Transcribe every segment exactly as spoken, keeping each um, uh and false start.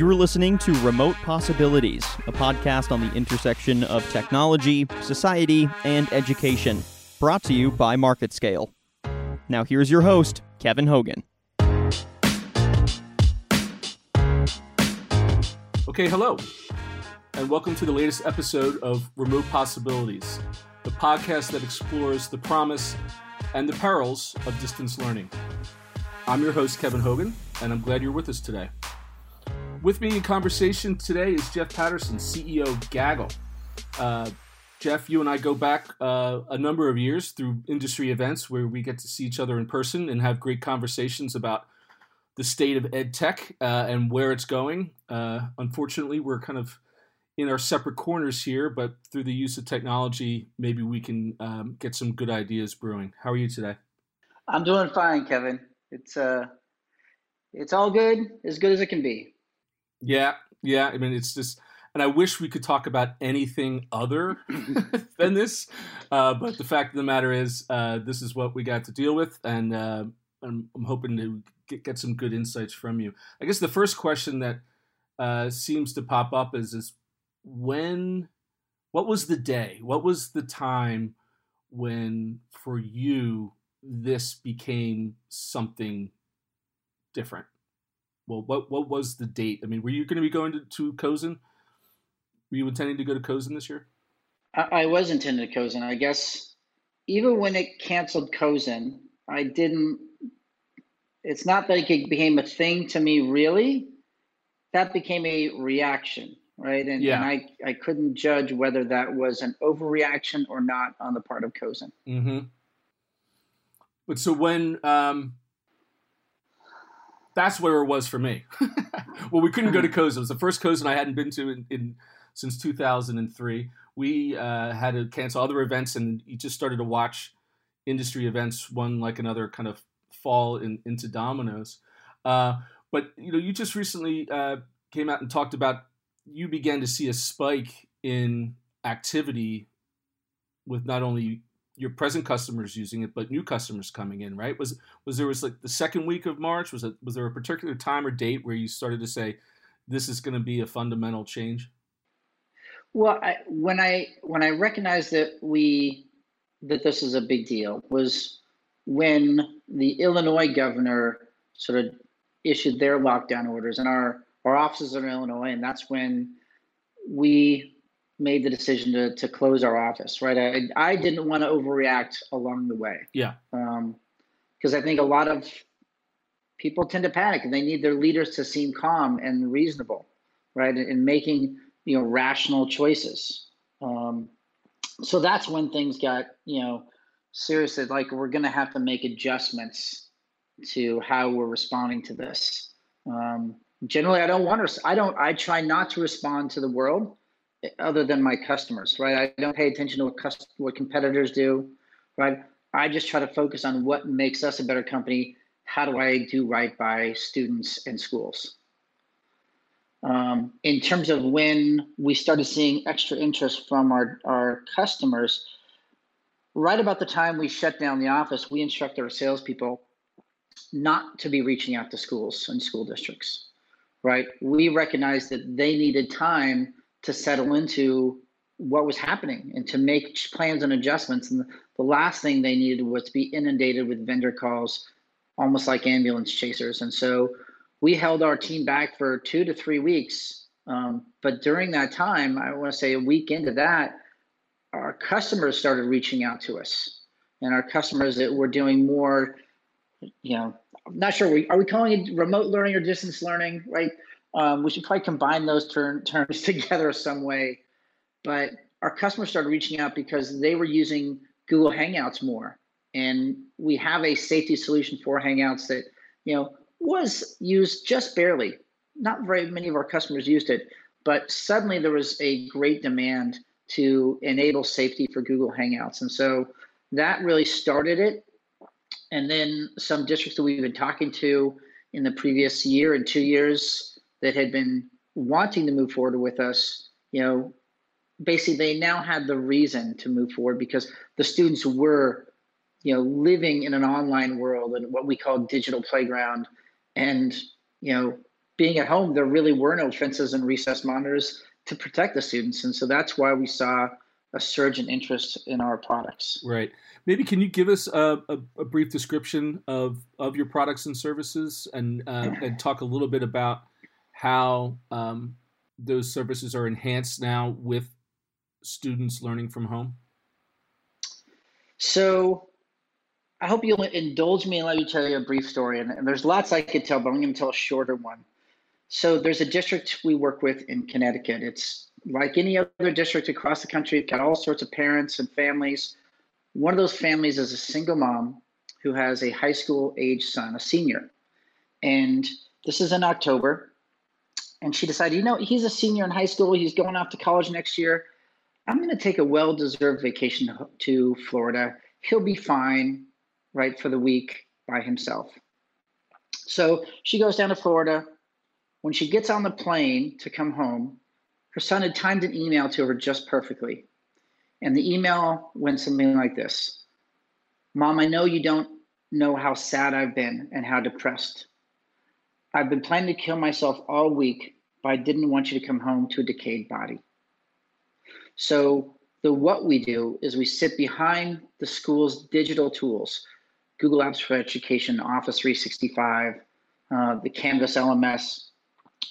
You're listening to Remote Possibilities, a podcast on the intersection of technology, society, and education, brought to you by MarketScale. Now here's your host, Kevin Hogan. Okay, hello, and welcome to the latest episode of Remote Possibilities, the podcast that explores the promise and the perils of distance learning. I'm your host, Kevin Hogan, and I'm glad you're with us today. With me in conversation today is Jeff Patterson, C E O of Gaggle. Uh, Jeff, you and I go back uh, a number of years through industry events where we get to see each other in person and have great conversations about the state of ed tech uh, and where it's going. Uh, unfortunately, we're kind of in our separate corners here, but through the use of technology, maybe we can um, get some good ideas brewing. How are you today? I'm doing fine, Kevin. It's uh, it's all good, as good as it can be. Yeah, yeah. I mean, it's just, and I wish we could talk about anything other than this, uh, but the fact of the matter is, uh, this is what we got to deal with, and uh, I'm, I'm hoping to get, get some good insights from you. I guess the first question that uh, seems to pop up is, is when, what was the day, what was the time when, for you, this became something different? Well, what what was the date? I mean, were you going to be going to, to Cozen? Were you intending to go to Cozen this year? I, I was intending to Cozen. I guess even when it canceled Cozen, I didn't, it's not like it became a thing to me, really. That became a reaction, right? And, yeah. and I, I couldn't judge whether that was an overreaction or not on the part of Cozen. Mm-hmm. But so when... Um... That's where it was for me. Well, we couldn't go to Cozen. It was the first Cozen I hadn't been to in, in since two thousand three. We uh, had to cancel other events, and you just started to watch industry events, one like another, kind of fall in, into dominoes. Uh, but you know, you just recently uh, came out and talked about you began to see a spike in activity with not only your present customers using it, but new customers coming in, right? Was was there was like the second week of March? Was it was there a particular time or date where you started to say, this is going to be a fundamental change? Well, I, when I when I recognized that we that this is a big deal was when the Illinois governor sort of issued their lockdown orders, and our our offices are in Illinois, and that's when we made the decision to to close our office, right? I I didn't want to overreact along the way. Yeah. Um, because I think a lot of people tend to panic and they need their leaders to seem calm and reasonable, right? And, and making, you know, rational choices. Um, so that's when things got, you know, seriously, like we're going to have to make adjustments to how we're responding to this. Um, generally, I don't want to, I don't, I try not to respond to the world other than my customers, right? I don't pay attention to what cust- what competitors do, right? I just try to focus on what makes us a better company. How do I do right by students and schools? Um, in terms of when we started seeing extra interest from our, our customers, right about the time we shut down the office, we instructed our salespeople not to be reaching out to schools and school districts, right? We recognized that they needed time to settle into what was happening and to make plans and adjustments. And the last thing they needed was to be inundated with vendor calls, almost like ambulance chasers. And so we held our team back for two to three weeks. Um, but during that time, I want to say a week into that, our customers started reaching out to us, and our customers that were doing more, you know, I'm not sure, we, are we calling it remote learning or distance learning, right? Um, we should probably combine those ter- terms together some way. But our customers started reaching out because they were using Google Hangouts more. And we have a safety solution for Hangouts that, you know, was used just barely. Not very many of our customers used it, but suddenly there was a great demand to enable safety for Google Hangouts. And so that really started it. And then some districts that we've been talking to in the previous year and two years that had been wanting to move forward with us, you know, basically they now had the reason to move forward because the students were, you know, living in an online world and what we call digital playground. And, you know, being at home, there really were no fences and recess monitors to protect the students. And so that's why we saw a surge in interest in our products. Right. Maybe can you give us a, a, a brief description of, of your products and services and, uh, and talk a little bit about how um, those services are enhanced now with students learning from home? So I hope you'll indulge me and let me tell you a brief story. And, and there's lots I could tell, but I'm going to tell a shorter one. So there's a district we work with in Connecticut. It's like any other district across the country. It's got all sorts of parents and families. One of those families is a single mom who has a high school age son, a senior. And this is in October. And she decided, you know, he's a senior in high school. He's going off to college next year. I'm going to take a well-deserved vacation to Florida. He'll be fine, right, for the week by himself. So she goes down to Florida. When she gets on the plane to come home, her son had timed an email to her just perfectly. And the email went something like this. Mom, I know you don't know how sad I've been and how depressed. I've been planning to kill myself all week, but I didn't want you to come home to a decayed body. So the what we do is we sit behind the school's digital tools, Google Apps for Education, Office three sixty-five, uh, the Canvas L M S.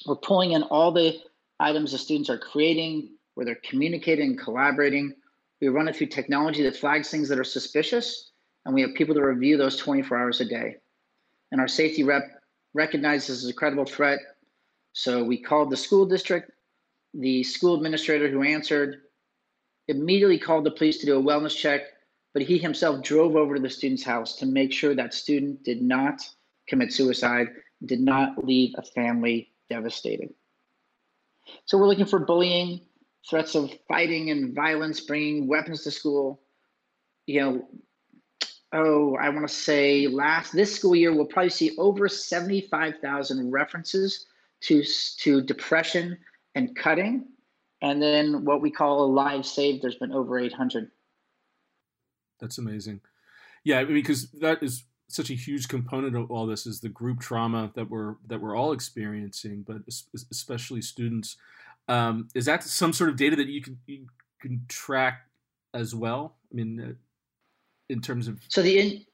We're pulling in all the items the students are creating, where they're communicating and collaborating. We run it through technology that flags things that are suspicious, and we have people to review those twenty-four hours a day. And our safety rep recognizes this as a credible threat. So we called the school district, the school administrator who answered, immediately called the police to do a wellness check, but he himself drove over to the student's house to make sure that student did not commit suicide, did not leave a family devastated. So we're looking for bullying, threats of fighting and violence, bringing weapons to school. You know, oh, I want to say last this school year, we'll probably see over seventy-five thousand references to, to depression and cutting. And then what we call a live save, there's been over eight hundred. That's amazing. Yeah, I mean, because that is such a huge component of all this is the group trauma that we're that we're all experiencing, but especially students. Um, is that some sort of data that you can you can track as well? I mean, uh, in terms of so the in,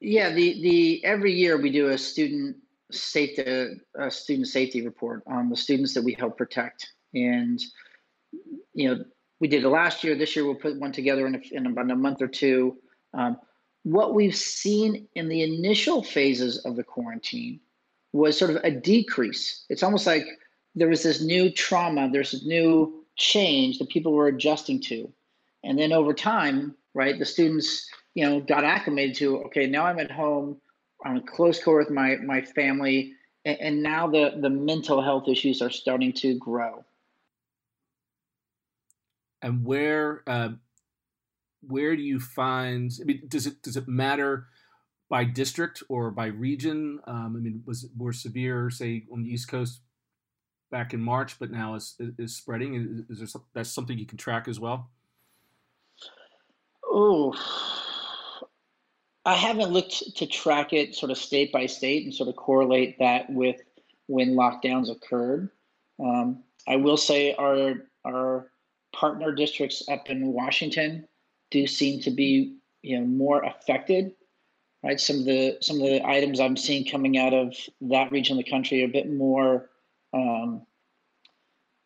yeah the the every year we do a student safety a student safety report on the students that we help protect, and you know we did it last year. This year we'll put one together in a, in about a month or two. Um, What we've seen in the initial phases of the quarantine was sort of a decrease. It's almost like there was this new trauma, there's this new change that people were adjusting to. And then over time, right, the students, you know, got acclimated to, okay, now I'm at home, I'm in close core with my, my family, and, and now the, the mental health issues are starting to grow. And where... Uh... Where do you find, I mean, does it does it matter by district or by region? Um, I mean, was it more severe, say, on the East Coast back in March, but now is is spreading? Is there some, that's something you can track as well? Oh, I haven't looked to track it sort of state by state and sort of correlate that with when lockdowns occurred. Um, I will say our our partner districts up in Washington do seem to be, you know, more affected, right? Some of the some of the items I'm seeing coming out of that region of the country are a bit more, um,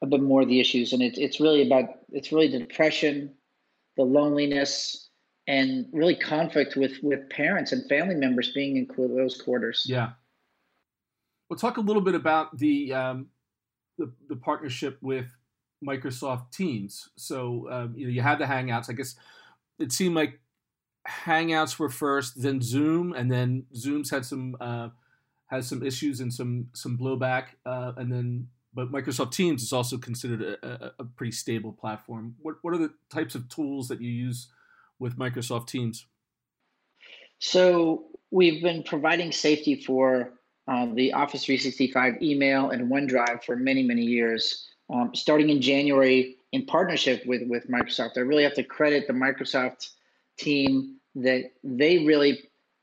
a bit more of the issues, and it's it's really about it's really the depression, the loneliness, and really conflict with with parents and family members being in those quarters. Yeah. We'll talk a little bit about the um, the, the partnership with Microsoft Teams. So um, you know you had the Hangouts, I guess. It seemed like Hangouts were first, then Zoom, and then Zoom's had some uh, has some issues and some some blowback, uh, and then but Microsoft Teams is also considered a, a pretty stable platform. What what are the types of tools that you use with Microsoft Teams? So we've been providing safety for uh, the Office three sixty-five email and OneDrive for many many years. Um, starting in January. In partnership with, with Microsoft. I really have to credit the Microsoft team that they really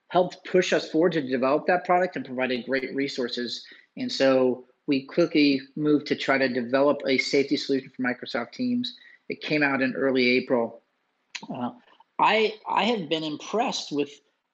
helped push us forward to develop that product and provided great resources. And so we quickly moved to try to develop a safety solution for Microsoft Teams. It came out in early April. Uh, I, I have been impressed with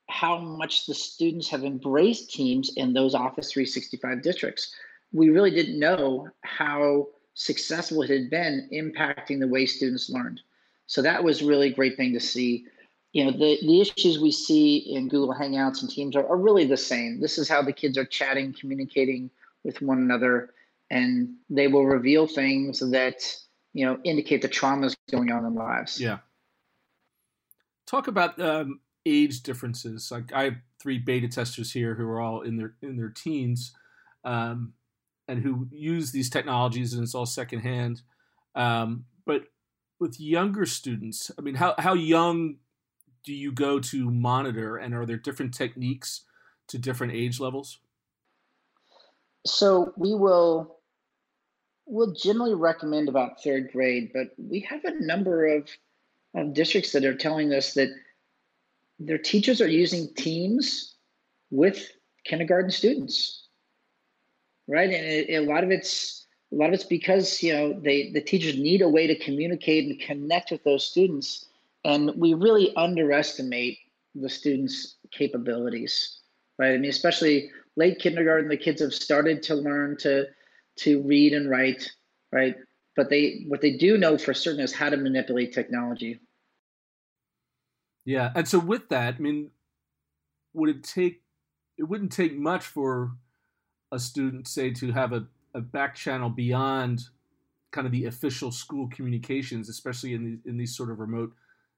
how much the students have embraced Teams in those Office three sixty-five districts. We really didn't know how successful it had been impacting the way students learned. So that was really a great thing to see. You know, the, the issues we see in Google Hangouts and Teams are, are really the same. This is how the kids are chatting, communicating with one another, and they will reveal things that, you know, indicate the traumas going on in their lives. Yeah. Talk about um, age differences. Like, I have three beta testers here who are all in their in their teens, um, and who use these technologies, and it's all secondhand. Um, but with younger students, I mean, how how young do you go to monitor, and are there different techniques to different age levels? So we will we'll generally recommend about third grade, but we have a number of of districts that are telling us that their teachers are using Teams with kindergarten students, right? And it, it, a lot of it's a lot of it's because, you know, they the teachers need a way to communicate and connect with those students, and we really underestimate the students' capabilities, right? I mean, especially late kindergarten, the kids have started to learn to to read and write, right? But they what they do know for certain is how to manipulate technology. Yeah, and so with that, I mean, would it take? It wouldn't take much for a student, say, to have a, a back channel beyond kind of the official school communications, especially in these in these sort of remote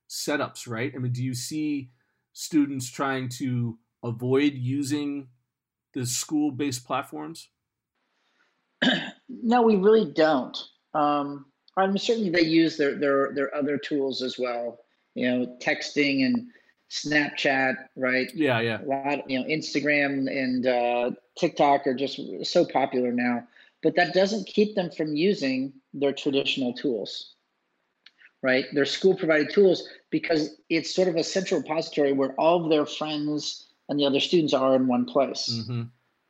setups, right? I mean, do you see students trying to avoid using the school-based platforms? No, we really don't. Um, I mean, certainly they use their their their other tools as well. You know, texting and Snapchat, right? Yeah, yeah. A lot, you know, Instagram and uh, TikTok are just so popular now. But that doesn't keep them from using their traditional tools, right? Their school-provided tools, because it's sort of a central repository where all of their friends and the other students are in one place. Mm-hmm.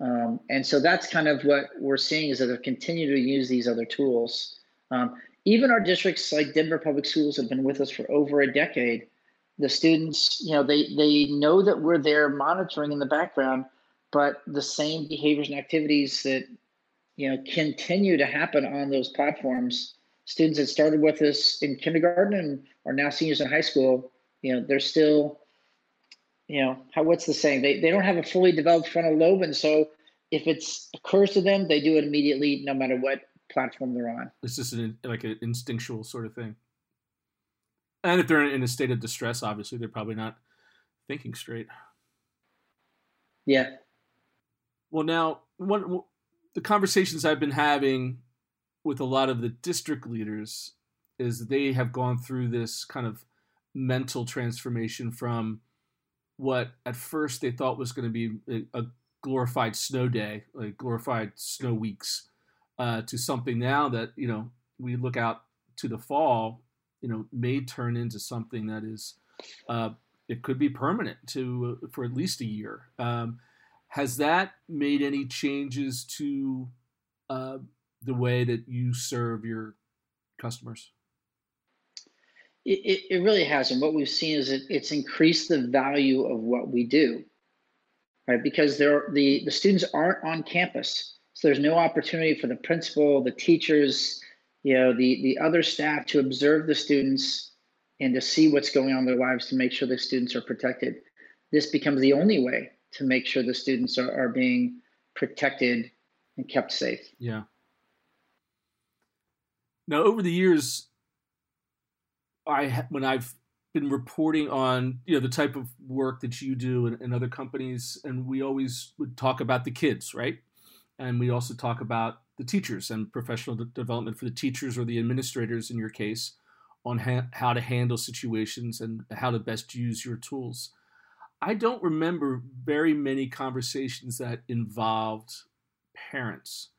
Um, and so that's kind of what we're seeing, is that they've continued to use these other tools. Um, even our districts like Denver Public Schools have been with us for over a decade. The students, you know, they, they know that we're there monitoring in the background, but the same behaviors and activities that, you know, continue to happen on those platforms. Students that started with us in kindergarten and are now seniors in high school, you know, they're still, you know, how, what's the saying? They they don't have a fully developed frontal lobe, and so if it occurs to them, they do it immediately, no matter what platform they're on. It's just an, like an instinctual sort of thing. And if they're in a state of distress, obviously they're probably not thinking straight. Yeah. Well, now one the conversations I've been having with a lot of the district leaders is they have gone through this kind of mental transformation from what at first they thought was going to be a glorified snow day, like glorified snow weeks, uh, to something now that, you know, we look out to the fall, you know, may turn into something that is, uh, it could be permanent to, uh, for at least a year. Um, has that made any changes to uh, the way that you serve your customers? It, it really has, and what we've seen is it, it's increased the value of what we do, right? Because there, the the students aren't on campus, so there's no opportunity for the principal, the teachers, you know, the the other staff to observe the students and to see what's going on in their lives to make sure the students are protected. This becomes the only way to make sure the students are, are being protected and kept safe. Yeah. Now, over the years, I, when I've been reporting on, you know, the type of work that you do and, and other companies, and we always would talk about the kids, right? And we also talk about the teachers and professional de- development for the teachers or the administrators in your case on ha- how to handle situations and how to best use your tools. I don't remember very many conversations that involved parents.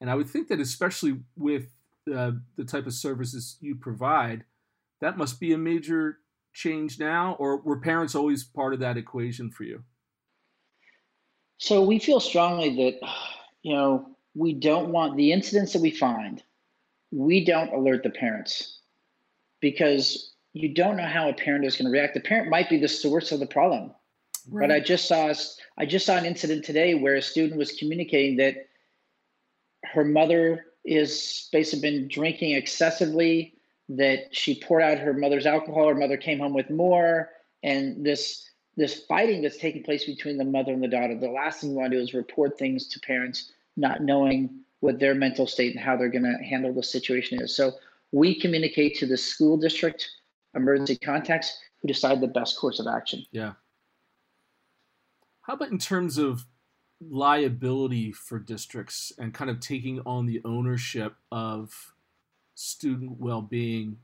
And I would think that especially with uh, the type of services you provide, that must be a major change now, or were parents always part of that equation for you? So we feel strongly that, you know, we don't want the incidents that we find, we don't alert the parents because you don't know how a parent is going to react. The parent might be the source of the problem. Right. But I just saw I just saw an incident today where a student was communicating that her mother is basically been drinking excessively, that she poured out her mother's alcohol, her mother came home with more, and this this fighting that's taking place between the mother and the daughter. The last thing we want to do is report things to parents not knowing what their mental state and how they're going to handle the situation is. So we communicate to the school district emergency contacts who decide the best course of action. Yeah. How about in terms of liability for districts and kind of taking on the ownership of student well-being,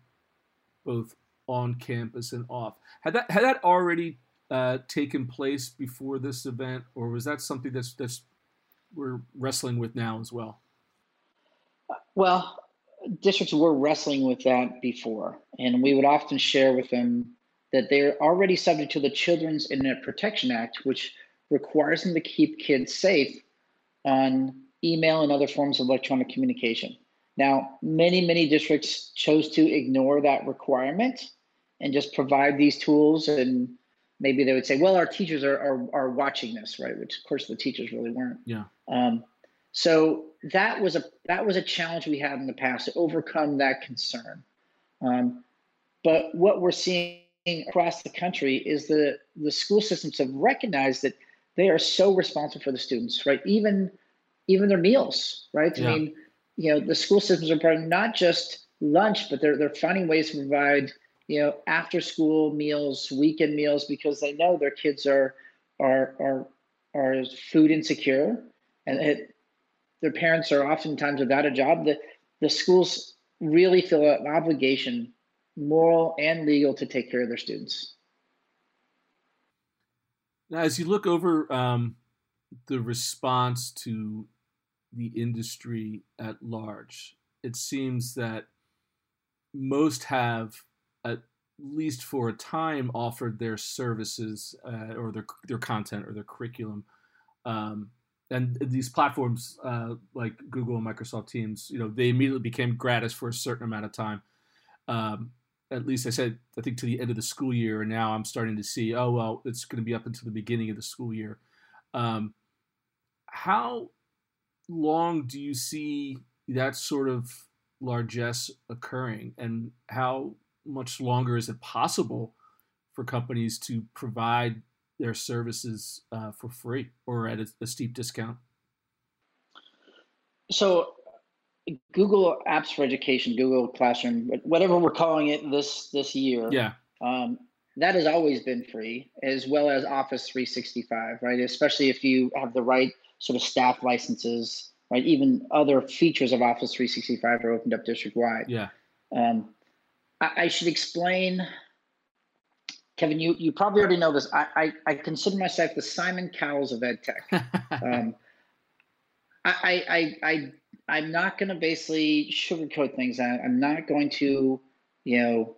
both on campus and off? Had that had that already uh, taken place before this event, or was that something that's that's we're wrestling with now as well? Well, districts were wrestling with that before, and we would often share with them that they're already subject to the Children's Internet Protection Act, which requires them to keep kids safe on email and other forms of electronic communication. Now, many, many districts chose to ignore that requirement and just provide these tools, and maybe they would say, well, our teachers are are, are watching this, right? Which of course the teachers really weren't. Yeah. Um, so that was a that was a challenge we had in the past to overcome that concern. Um, but what we're seeing across the country is the the school systems have recognized that they are so responsible for the students, right? Even even their meals, right? Yeah. I mean, you know, the school systems are providing not just lunch, but they're they're finding ways to provide, you know, after school meals, weekend meals, because they know their kids are are are are food insecure, and it, their parents are oftentimes without a job. The the schools really feel an obligation, moral and legal, to take care of their students. Now, as you look over um, the response to the industry at large, it seems that most have, at least for a time, offered their services uh, or their their content or their curriculum. Um, and these platforms uh, like Google and Microsoft Teams, you know, they immediately became gratis for a certain amount of time. Um, at least I said, I think to the end of the school year, and now I'm starting to see, oh, well, it's going to be up until the beginning of the school year. Um, how long do you see that sort of largesse occurring, and how much longer is it possible for companies to provide their services uh, for free or at a, a steep discount? So Google Apps for Education, Google Classroom, whatever we're calling it this this year, yeah, um, that has always been free, as well as Office three sixty-five, right? Especially if you have the right sort of staff licenses, right? Even other features of Office three sixty-five are opened up district-wide. Yeah. Um, I, I should explain, Kevin, you, you probably already know this. I, I, I consider myself the Simon Cowells of EdTech. um, I, I, I, I I'm not going to basically sugarcoat things. I, I'm not going to, you know,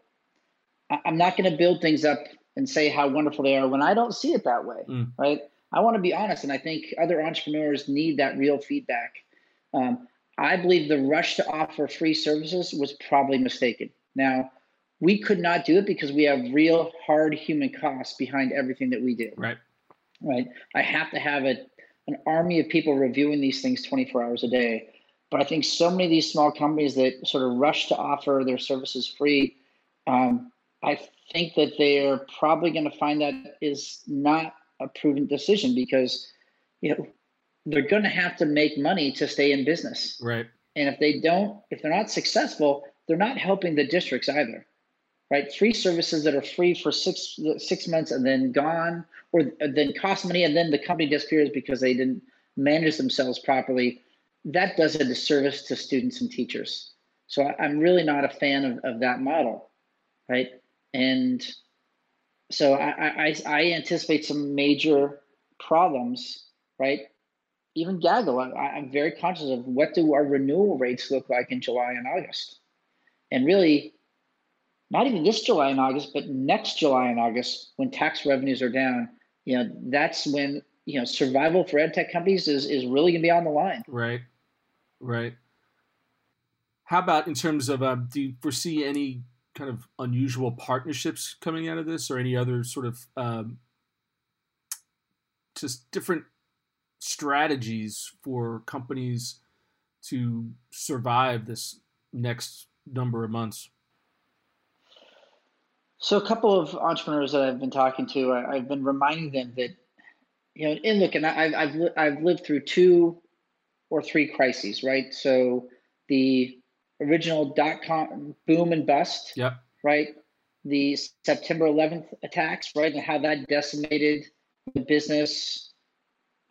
I, I'm not going to build things up and say how wonderful they are when I don't see it that way, mm. right? I want to be honest, and I think other entrepreneurs need that real feedback. Um, I believe the rush to offer free services was probably mistaken. Now, we could not do it because we have real hard human costs behind everything that we do. Right. Right. I have to have a, an army of people reviewing these things twenty-four hours a day. But I think so many of these small companies that sort of rush to offer their services free, um, I think that they're probably going to find that is not a prudent decision, because, you know, they're going to have to make money to stay in business. Right. And if they don't, if they're not successful, they're not helping the districts either, right? Free services that are free for six six months and then gone, or then cost money and then the company disappears because they didn't manage themselves properly. That does a disservice to students and teachers. So I, I'm really not a fan of, of that model, right? And so I, I, I anticipate some major problems, right? Even Gaggle, I, I'm very conscious of what do our renewal rates look like in July and August. And really, not even this July and August, but next July and August, when tax revenues are down, you know, that's when, you know, survival for ed tech companies is, is really gonna be on the line. Right. Right. How about in terms of, uh, do you foresee any kind of unusual partnerships coming out of this, or any other sort of um, just different strategies for companies to survive this next number of months? So a couple of entrepreneurs that I've been talking to, I, I've been reminding them that, you know, and look, and I, I've, I've lived through two or three crises, right? So the original dot-com boom and bust, yep. right? The September eleventh attacks, right? And how that decimated the business.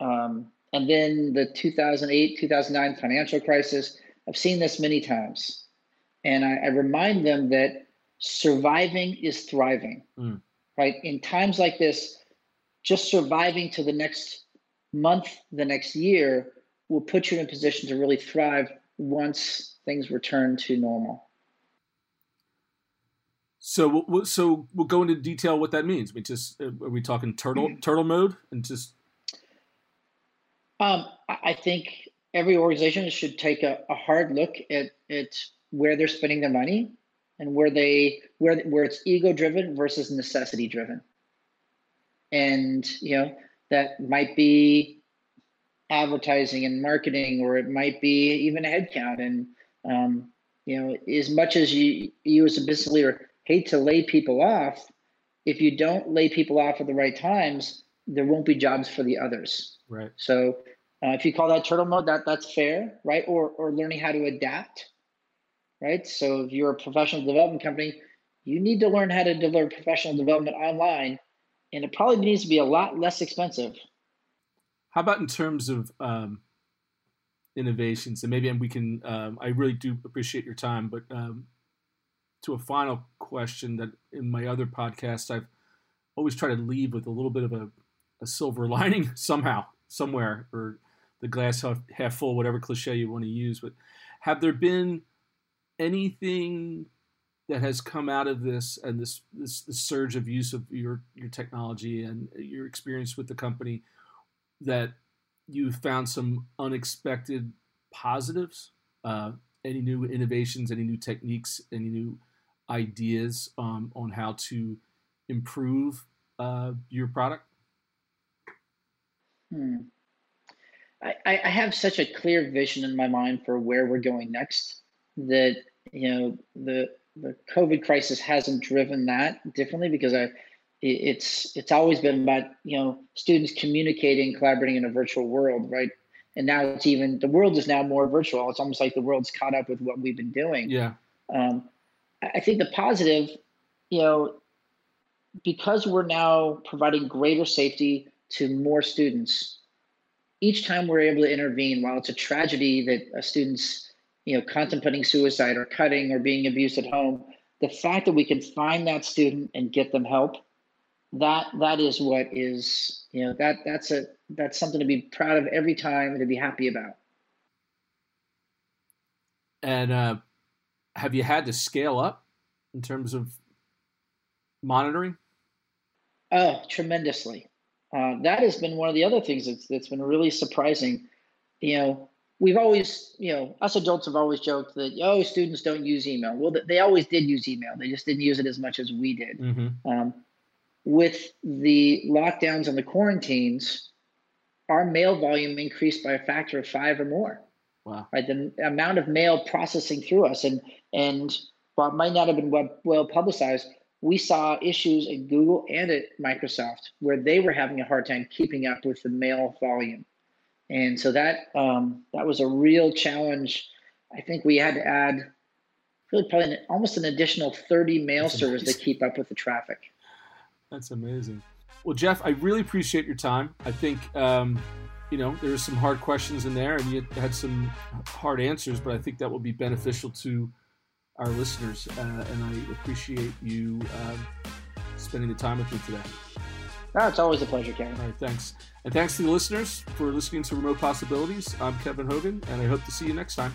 Um, and then the two thousand eight, two thousand nine financial crisis. I've seen this many times. And I, I remind them that surviving is thriving, mm. right? In times like this, just surviving to the next month, the next year, will put you in a position to really thrive once things return to normal. So, we'll, so we'll go into detail what that means. We just are we talking turtle mm-hmm. turtle mode and just? Um, I think every organization should take a, a hard look at at where they're spending their money, and where they where where it's ego driven versus necessity driven. And you know, that might be advertising and marketing, or it might be even headcount. And um, you know, as much as you you as a business leader hate to lay people off, if you don't lay people off at the right times, there won't be jobs for the others. Right. So uh, if you call that turtle mode, that that's fair, right? Or or learning how to adapt, right? So if you're a professional development company, you need to learn how to deliver professional development online, and it probably needs to be a lot less expensive. How about in terms of um, innovations? And maybe and we can, um, I really do appreciate your time, but um, to a final question that in my other podcasts, I've always tried to leave with a little bit of a, a silver lining somehow, somewhere, or the glass half, half full, whatever cliche you want to use. But have there been anything that has come out of this and this, this, this surge of use of your, your technology and your experience with the company that you found some unexpected positives, uh, any new innovations, any new techniques, any new ideas um, on how to improve uh, your product? Hmm. I, I have such a clear vision in my mind for where we're going next that, you know, the the COVID crisis hasn't driven that differently, because I It's it's always been about, you know, students communicating, collaborating in a virtual world, right? And now it's even, the world is now more virtual. It's almost like the world's caught up with what we've been doing. Yeah. Um, I think the positive, you know, because we're now providing greater safety to more students, each time we're able to intervene, while it's a tragedy that a student's, you know, contemplating suicide or cutting or being abused at home, the fact that we can find that student and get them help, That that is what is, you know, that that's a that's something to be proud of every time and to be happy about. And uh, have you had to scale up in terms of monitoring? Oh, tremendously. Uh, that has been one of the other things that's that's been really surprising. You know, we've always, you know, us adults have always joked that, oh, students don't use email. Well, they always did use email. They just didn't use it as much as we did. Mm-hmm. Um, with the lockdowns and the quarantines, our mail volume increased by a factor of five or more. Wow. Right, the amount of mail processing through us. And and while it might not have been well, well publicized, we saw issues at Google and at Microsoft where they were having a hard time keeping up with the mail volume. And so that um, that was a real challenge. I think we had to add really probably an, almost an additional thirty mail servers to keep up with the traffic. That's amazing. Well, Jeff, I really appreciate your time. I think, um, you know, there's some hard questions in there and you had some hard answers, but I think that will be beneficial to our listeners. Uh, and I appreciate you uh, spending the time with me today. Oh, it's always a pleasure, Kevin. All right, thanks. And thanks to the listeners for listening to Remote Possibilities. I'm Kevin Hogan, and I hope to see you next time.